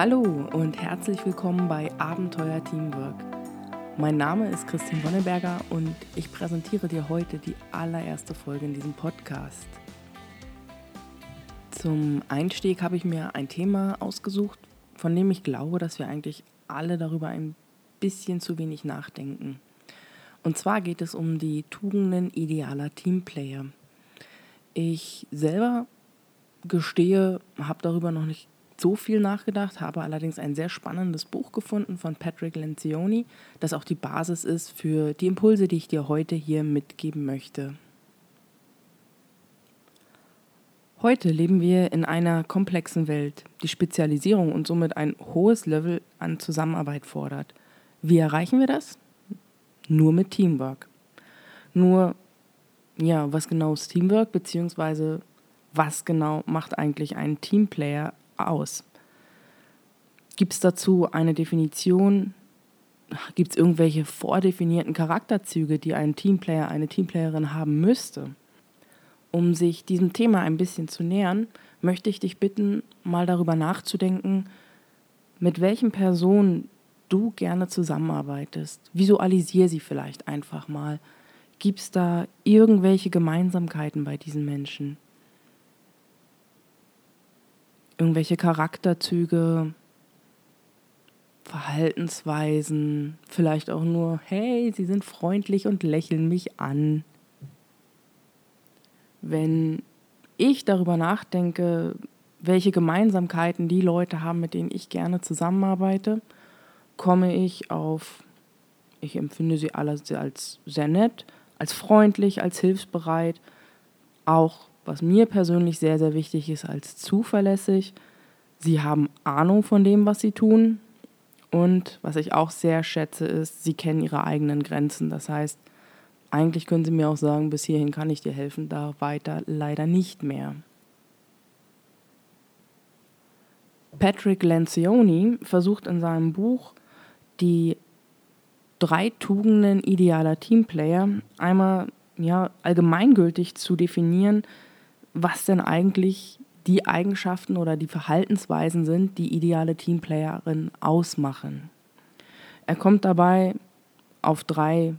Hallo und herzlich willkommen bei Abenteuer Teamwork. Mein Name ist Christine Bonneberger und ich präsentiere dir heute die allererste Folge in diesem Podcast. Zum Einstieg habe ich mir ein Thema ausgesucht, von dem ich glaube, dass wir eigentlich alle darüber ein bisschen zu wenig nachdenken. Und zwar geht es um die Tugenden idealer Teamplayer. Ich selber gestehe, habe darüber noch nicht so viel nachgedacht, habe allerdings ein sehr spannendes Buch gefunden von Patrick Lencioni, das auch die Basis ist für die Impulse, die ich dir heute hier mitgeben möchte. Heute leben wir in einer komplexen Welt, die Spezialisierung und somit ein hohes Level an Zusammenarbeit fordert. Wie erreichen wir das? Nur mit Teamwork. Nur, ja, was genau ist Teamwork, beziehungsweise was genau macht eigentlich einen Teamplayer aus? Gibt es dazu eine Definition? Gibt es irgendwelche vordefinierten Charakterzüge, die ein Teamplayer, eine Teamplayerin haben müsste? Um sich diesem Thema ein bisschen zu nähern, möchte ich dich bitten, mal darüber nachzudenken, mit welchen Personen du gerne zusammenarbeitest. Visualisier sie vielleicht einfach mal. Gibt es da irgendwelche Gemeinsamkeiten bei diesen Menschen? Irgendwelche Charakterzüge, Verhaltensweisen, vielleicht auch nur, hey, sie sind freundlich und lächeln mich an. Wenn ich darüber nachdenke, welche Gemeinsamkeiten die Leute haben, mit denen ich gerne zusammenarbeite, komme ich auf, ich empfinde sie alle als sehr nett, als freundlich, als hilfsbereit, auch, was mir persönlich sehr, sehr wichtig ist, als zuverlässig. Sie haben Ahnung von dem, was sie tun. Und was ich auch sehr schätze, ist, sie kennen ihre eigenen Grenzen. Das heißt, eigentlich können sie mir auch sagen, bis hierhin kann ich dir helfen, da weiter leider nicht mehr. Patrick Lencioni versucht in seinem Buch, die 3 Tugenden idealer Teamplayer einmal allgemeingültig zu definieren, was denn eigentlich die Eigenschaften oder die Verhaltensweisen sind, die ideale Teamplayerin ausmachen. Er kommt dabei auf 3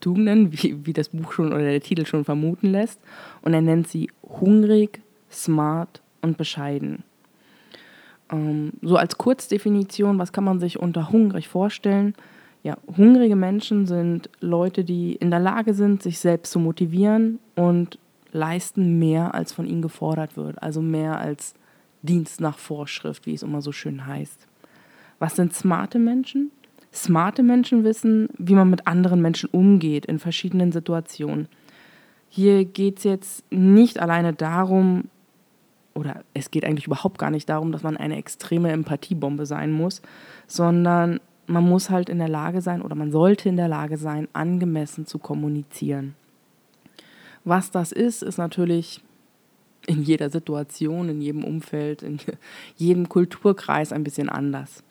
Tugenden, wie das Buch schon oder der Titel schon vermuten lässt, und er nennt sie hungrig, smart und bescheiden. So als Kurzdefinition, was kann man sich unter hungrig vorstellen? Ja, hungrige Menschen sind Leute, die in der Lage sind, sich selbst zu motivieren und leisten mehr, als von ihnen gefordert wird. Also mehr als Dienst nach Vorschrift, wie es immer so schön heißt. Was sind smarte Menschen? Smarte Menschen wissen, wie man mit anderen Menschen umgeht in verschiedenen Situationen. Hier geht es jetzt nicht alleine darum, oder es geht eigentlich überhaupt gar nicht darum, dass man eine extreme Empathiebombe sein muss, sondern man muss halt in der Lage sein oder man sollte in der Lage sein, angemessen zu kommunizieren. Was das ist natürlich in jeder Situation, in jedem Umfeld, in jedem Kulturkreis ein bisschen anders.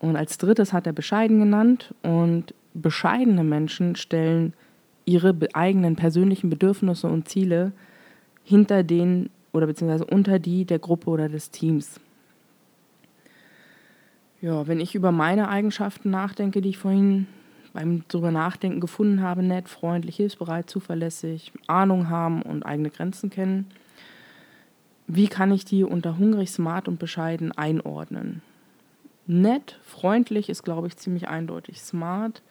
Und als drittes hat er bescheiden genannt, und bescheidene Menschen stellen ihre eigenen persönlichen Bedürfnisse und Ziele hinter denen oder beziehungsweise unter die der Gruppe oder des Teams. Ja, wenn ich über meine Eigenschaften nachdenke, die ich vorhin beim drüber nachdenken gefunden habe, nett, freundlich, hilfsbereit, zuverlässig, Ahnung haben und eigene Grenzen kennen, wie kann ich die unter hungrig, smart und bescheiden einordnen? Nett, freundlich ist, glaube ich, ziemlich eindeutig. Smart,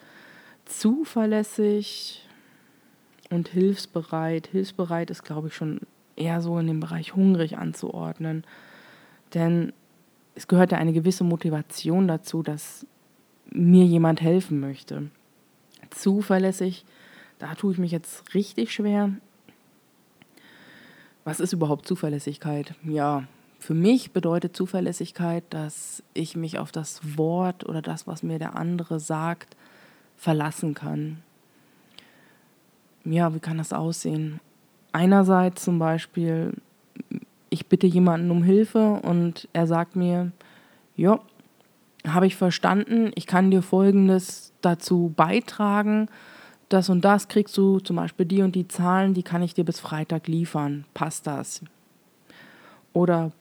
zuverlässig und hilfsbereit. Hilfsbereit ist, glaube ich, schon eher so in dem Bereich hungrig anzuordnen, denn es gehört ja eine gewisse Motivation dazu, dass mir jemand helfen möchte. Zuverlässig, da tue ich mich jetzt richtig schwer. Was ist überhaupt Zuverlässigkeit? Ja, für mich bedeutet Zuverlässigkeit, dass ich mich auf das Wort oder das, was mir der andere sagt, verlassen kann. Ja, wie kann das aussehen? Einerseits zum Beispiel, ich bitte jemanden um Hilfe und er sagt mir, ja, habe ich verstanden, ich kann dir Folgendes dazu beitragen, das und das kriegst du, zum Beispiel die und die Zahlen, die kann ich dir bis Freitag liefern, passt das? Oder,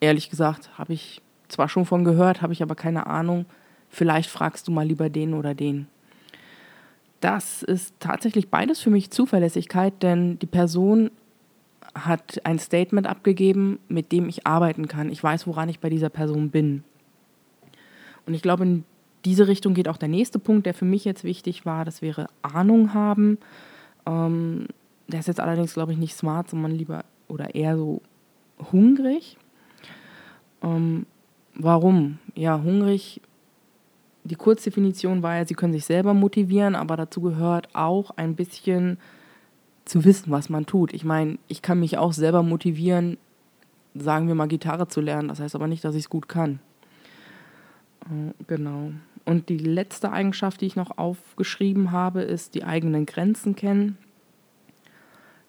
ehrlich gesagt, habe ich zwar schon von gehört, habe ich aber keine Ahnung. Vielleicht fragst du mal lieber den oder den. Das ist tatsächlich beides für mich Zuverlässigkeit, denn die Person hat ein Statement abgegeben, mit dem ich arbeiten kann. Ich weiß, woran ich bei dieser Person bin. Und ich glaube, in diese Richtung geht auch der nächste Punkt, der für mich jetzt wichtig war. Das wäre Ahnung haben. Der ist jetzt allerdings, glaube ich, nicht smart, sondern lieber oder eher so hungrig. Warum? Ja, hungrig. Die Kurzdefinition war ja, sie können sich selber motivieren, aber dazu gehört auch ein bisschen zu wissen, was man tut. Ich meine, ich kann mich auch selber motivieren, sagen wir mal, Gitarre zu lernen. Das heißt aber nicht, dass ich es gut kann. Genau. Und die letzte Eigenschaft, die ich noch aufgeschrieben habe, ist die eigenen Grenzen kennen.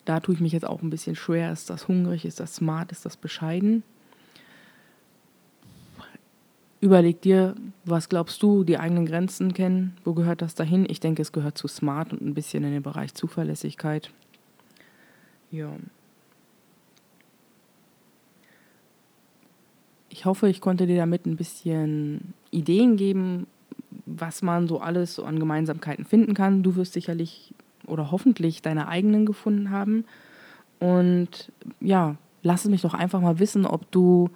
Da tue ich mich jetzt auch ein bisschen schwer. Ist das hungrig? Ist das smart? Ist das bescheiden? Überleg dir, was glaubst du, die eigenen Grenzen kennen? Wo gehört das dahin? Ich denke, es gehört zu smart und ein bisschen in den Bereich Zuverlässigkeit. Ja. Ich hoffe, ich konnte dir damit ein bisschen Ideen geben, was man so alles so an Gemeinsamkeiten finden kann. Du wirst sicherlich oder hoffentlich deine eigenen gefunden haben. Und ja, lass es mich doch einfach mal wissen, ob du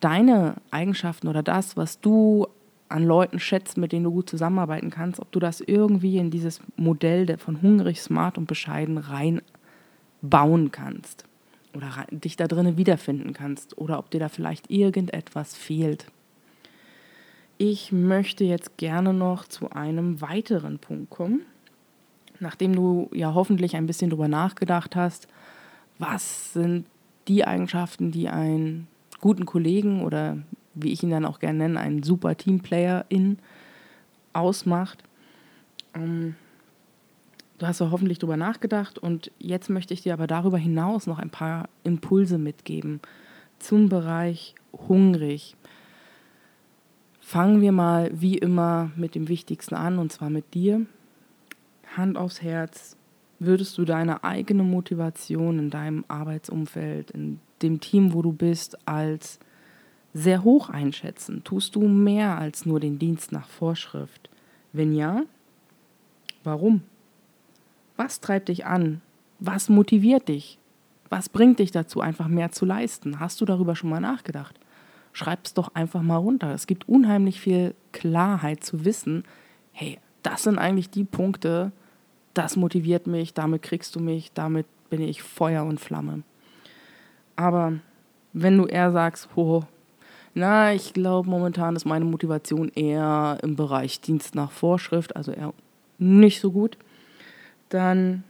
deine Eigenschaften oder das, was du an Leuten schätzt, mit denen du gut zusammenarbeiten kannst, ob du das irgendwie in dieses Modell von hungrig, smart und bescheiden reinbauen kannst oder dich da drinnen wiederfinden kannst oder ob dir da vielleicht irgendetwas fehlt. Ich möchte jetzt gerne noch zu einem weiteren Punkt kommen, nachdem du ja hoffentlich ein bisschen drüber nachgedacht hast, was sind die Eigenschaften, die ein guten Kollegen oder wie ich ihn dann auch gerne nenne, einen super Teamplayer ausmacht. Du hast ja hoffentlich drüber nachgedacht und jetzt möchte ich dir aber darüber hinaus noch ein paar Impulse mitgeben zum Bereich hungrig. Fangen wir mal wie immer mit dem Wichtigsten an und zwar mit dir. Hand aufs Herz, würdest du deine eigene Motivation in deinem Arbeitsumfeld, in dem Team, wo du bist, als sehr hoch einschätzen? Tust du mehr als nur den Dienst nach Vorschrift? Wenn ja, warum? Was treibt dich an? Was motiviert dich? Was bringt dich dazu, einfach mehr zu leisten? Hast du darüber schon mal nachgedacht? Schreib es doch einfach mal runter. Es gibt unheimlich viel Klarheit zu wissen, hey, das sind eigentlich die Punkte, das motiviert mich, damit kriegst du mich, damit bin ich Feuer und Flamme. Aber wenn du eher sagst, ich glaube, momentan ist meine Motivation eher im Bereich Dienst nach Vorschrift, also eher nicht so gut, dann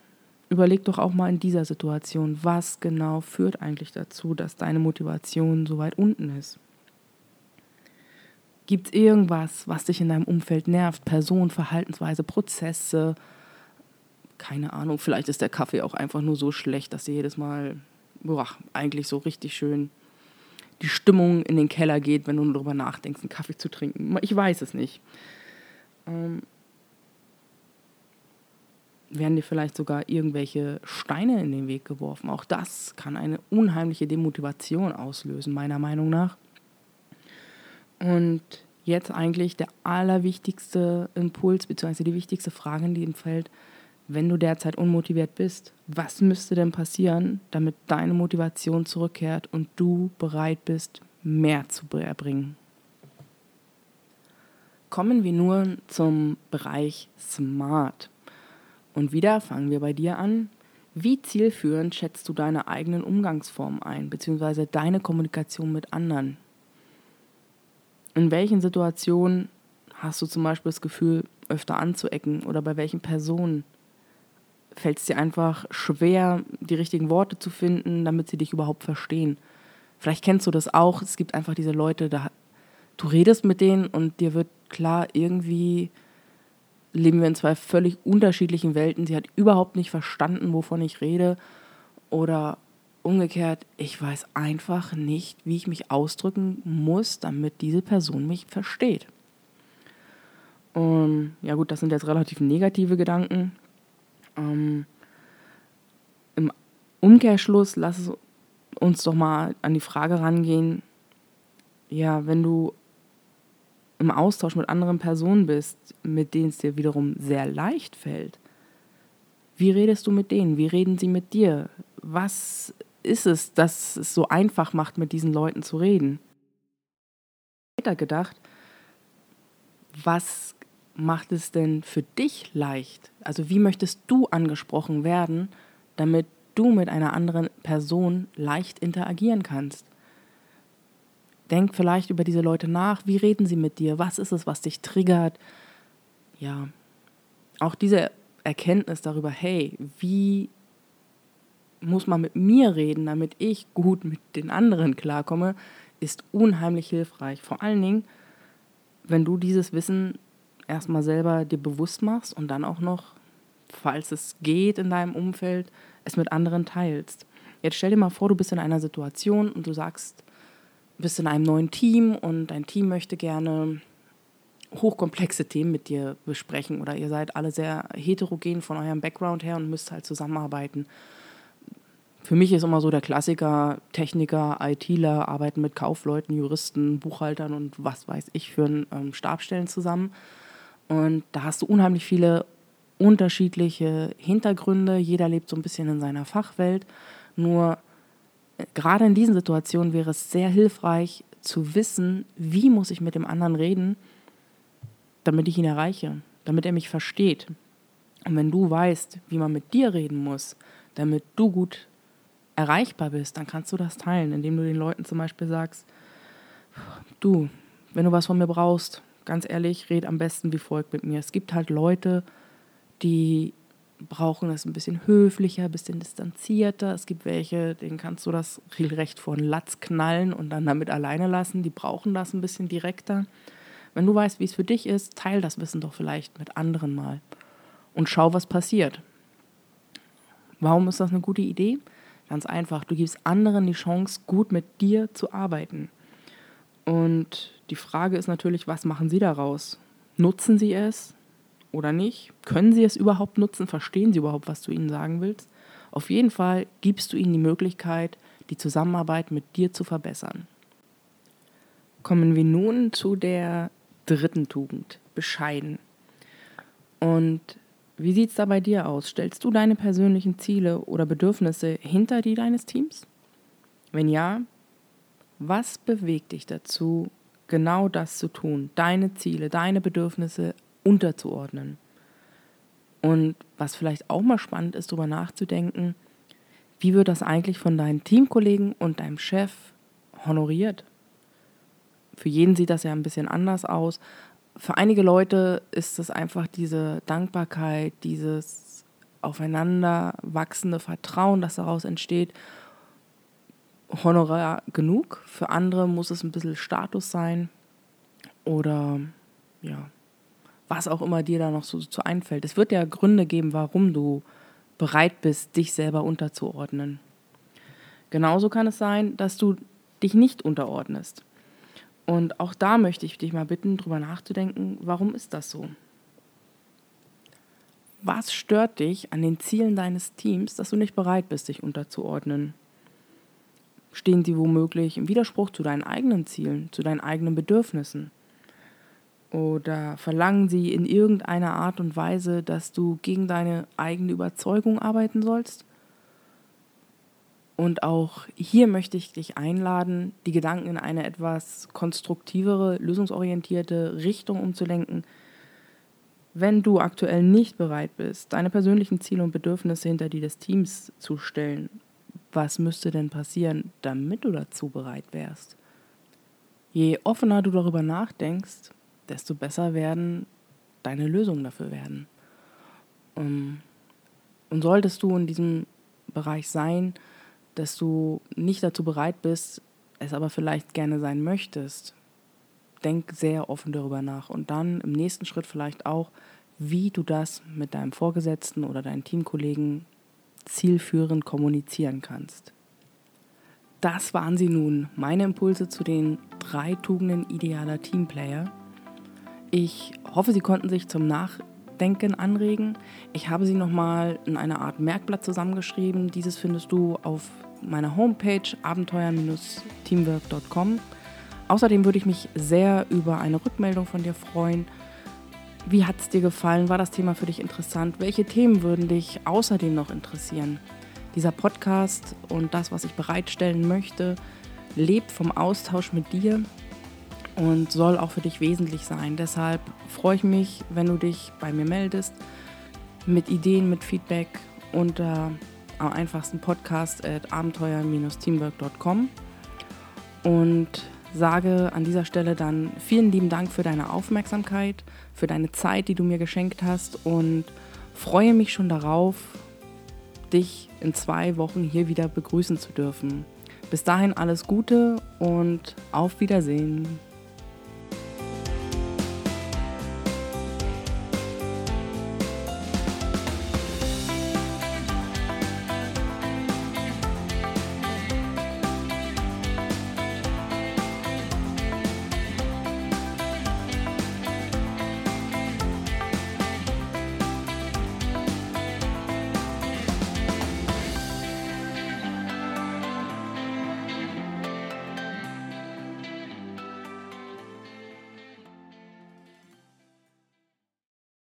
überleg doch auch mal in dieser Situation, was genau führt eigentlich dazu, dass deine Motivation so weit unten ist. Gibt es irgendwas, was dich in deinem Umfeld nervt? Personen, Verhaltensweise, Prozesse? Keine Ahnung, vielleicht ist der Kaffee auch einfach nur so schlecht, dass sie jedes Mal eigentlich so richtig schön die Stimmung in den Keller geht, wenn du darüber nachdenkst, einen Kaffee zu trinken. Ich weiß es nicht. Werden dir vielleicht sogar irgendwelche Steine in den Weg geworfen? Auch das kann eine unheimliche Demotivation auslösen, meiner Meinung nach. Und jetzt eigentlich der allerwichtigste Impuls, beziehungsweise die wichtigste Frage in diesem Feld: Wenn du derzeit unmotiviert bist, was müsste denn passieren, damit deine Motivation zurückkehrt und du bereit bist, mehr zu erbringen? Kommen wir nun zum Bereich Smart. Und wieder fangen wir bei dir an. Wie zielführend schätzt du deine eigenen Umgangsformen ein, beziehungsweise deine Kommunikation mit anderen? In welchen Situationen hast du zum Beispiel das Gefühl, öfter anzuecken oder bei welchen Personen? Fällt es dir einfach schwer, die richtigen Worte zu finden, damit sie dich überhaupt verstehen. Vielleicht kennst du das auch. Es gibt einfach diese Leute, du redest mit denen und dir wird klar, irgendwie leben wir in zwei völlig unterschiedlichen Welten. Sie hat überhaupt nicht verstanden, wovon ich rede. Oder umgekehrt, ich weiß einfach nicht, wie ich mich ausdrücken muss, damit diese Person mich versteht. Ja gut, das sind jetzt relativ negative Gedanken. Im Umkehrschluss lass uns doch mal an die Frage rangehen, ja, wenn du im Austausch mit anderen Personen bist, mit denen es dir wiederum sehr leicht fällt, wie redest du mit denen? Wie reden sie mit dir? Was ist es, dass es so einfach macht, mit diesen Leuten zu reden? Weitergedacht, was macht es denn für dich leicht? Also wie möchtest du angesprochen werden, damit du mit einer anderen Person leicht interagieren kannst? Denk vielleicht über diese Leute nach. Wie reden sie mit dir? Was ist es, was dich triggert? Ja, auch diese Erkenntnis darüber, hey, wie muss man mit mir reden, damit ich gut mit den anderen klarkomme, ist unheimlich hilfreich. Vor allen Dingen, wenn du dieses Wissen erstmal selber dir bewusst machst und dann auch noch, falls es geht in deinem Umfeld, es mit anderen teilst. Jetzt stell dir mal vor, du bist in einer Situation und du bist in einem neuen Team und dein Team möchte gerne hochkomplexe Themen mit dir besprechen oder ihr seid alle sehr heterogen von eurem Background her und müsst halt zusammenarbeiten. Für mich ist immer so der Klassiker, Techniker, ITler arbeiten mit Kaufleuten, Juristen, Buchhaltern und was weiß ich für Stabstellen zusammen. Und da hast du unheimlich viele unterschiedliche Hintergründe. Jeder lebt so ein bisschen in seiner Fachwelt. Nur gerade in diesen Situationen wäre es sehr hilfreich zu wissen, wie muss ich mit dem anderen reden, damit ich ihn erreiche, damit er mich versteht. Und wenn du weißt, wie man mit dir reden muss, damit du gut erreichbar bist, dann kannst du das teilen, indem du den Leuten zum Beispiel sagst, du, wenn du was von mir brauchst, ganz ehrlich, red am besten wie folgt mit mir. Es gibt halt Leute, die brauchen das ein bisschen höflicher, ein bisschen distanzierter. Es gibt welche, denen kannst du das regelrecht vor den Latz knallen und dann damit alleine lassen. Die brauchen das ein bisschen direkter. Wenn du weißt, wie es für dich ist, teil das Wissen doch vielleicht mit anderen mal und schau, was passiert. Warum ist das eine gute Idee? Ganz einfach, du gibst anderen die Chance, gut mit dir zu arbeiten. Und die Frage ist natürlich, was machen sie daraus? Nutzen sie es oder nicht? Können sie es überhaupt nutzen? Verstehen sie überhaupt, was du ihnen sagen willst? Auf jeden Fall gibst du ihnen die Möglichkeit, die Zusammenarbeit mit dir zu verbessern. Kommen wir nun zu der dritten Tugend, bescheiden. Und wie sieht es da bei dir aus? Stellst du deine persönlichen Ziele oder Bedürfnisse hinter die deines Teams? Wenn ja, was bewegt dich dazu, genau das zu tun, deine Ziele, deine Bedürfnisse unterzuordnen? Und was vielleicht auch mal spannend ist, darüber nachzudenken, wie wird das eigentlich von deinen Teamkollegen und deinem Chef honoriert? Für jeden sieht das ja ein bisschen anders aus. Für einige Leute ist es einfach diese Dankbarkeit, dieses aufeinander wachsende Vertrauen, das daraus entsteht, Honorar genug. Für andere muss es ein bisschen Status sein oder ja, was auch immer dir da noch so einfällt. Es wird ja Gründe geben, warum du bereit bist, dich selber unterzuordnen. Genauso kann es sein, dass du dich nicht unterordnest. Und auch da möchte ich dich mal bitten, drüber nachzudenken, warum ist das so? Was stört dich an den Zielen deines Teams, dass du nicht bereit bist, dich unterzuordnen? Stehen sie womöglich im Widerspruch zu deinen eigenen Zielen, zu deinen eigenen Bedürfnissen? Oder verlangen sie in irgendeiner Art und Weise, dass du gegen deine eigene Überzeugung arbeiten sollst? Und auch hier möchte ich dich einladen, die Gedanken in eine etwas konstruktivere, lösungsorientierte Richtung umzulenken. Wenn du aktuell nicht bereit bist, deine persönlichen Ziele und Bedürfnisse hinter die des Teams zu stellen, was müsste denn passieren, damit du dazu bereit wärst? Je offener du darüber nachdenkst, desto besser werden deine Lösungen dafür werden. Und solltest du in diesem Bereich sein, dass du nicht dazu bereit bist, es aber vielleicht gerne sein möchtest, denk sehr offen darüber nach und dann im nächsten Schritt vielleicht auch, wie du das mit deinem Vorgesetzten oder deinen Teamkollegen zielführend kommunizieren kannst. Das waren sie nun, meine Impulse zu den 3 Tugenden idealer Teamplayer. Ich hoffe, sie konnten sich zum Nachdenken anregen. Ich habe sie nochmal in einer Art Merkblatt zusammengeschrieben. Dieses findest du auf meiner Homepage abenteuer-teamwork.com Außerdem würde ich mich sehr über eine Rückmeldung von dir freuen. Wie hat es dir gefallen? War das Thema für dich interessant? Welche Themen würden dich außerdem noch interessieren? Dieser Podcast und das, was ich bereitstellen möchte, lebt vom Austausch mit dir und soll auch für dich wesentlich sein. Deshalb freue ich mich, wenn du dich bei mir meldest mit Ideen, mit Feedback unter am einfachsten podcast@abenteuer-teamwork.com und sage an dieser Stelle dann vielen lieben Dank für deine Aufmerksamkeit, für deine Zeit, die du mir geschenkt hast, und freue mich schon darauf, dich in 2 Wochen hier wieder begrüßen zu dürfen. Bis dahin alles Gute und auf Wiedersehen.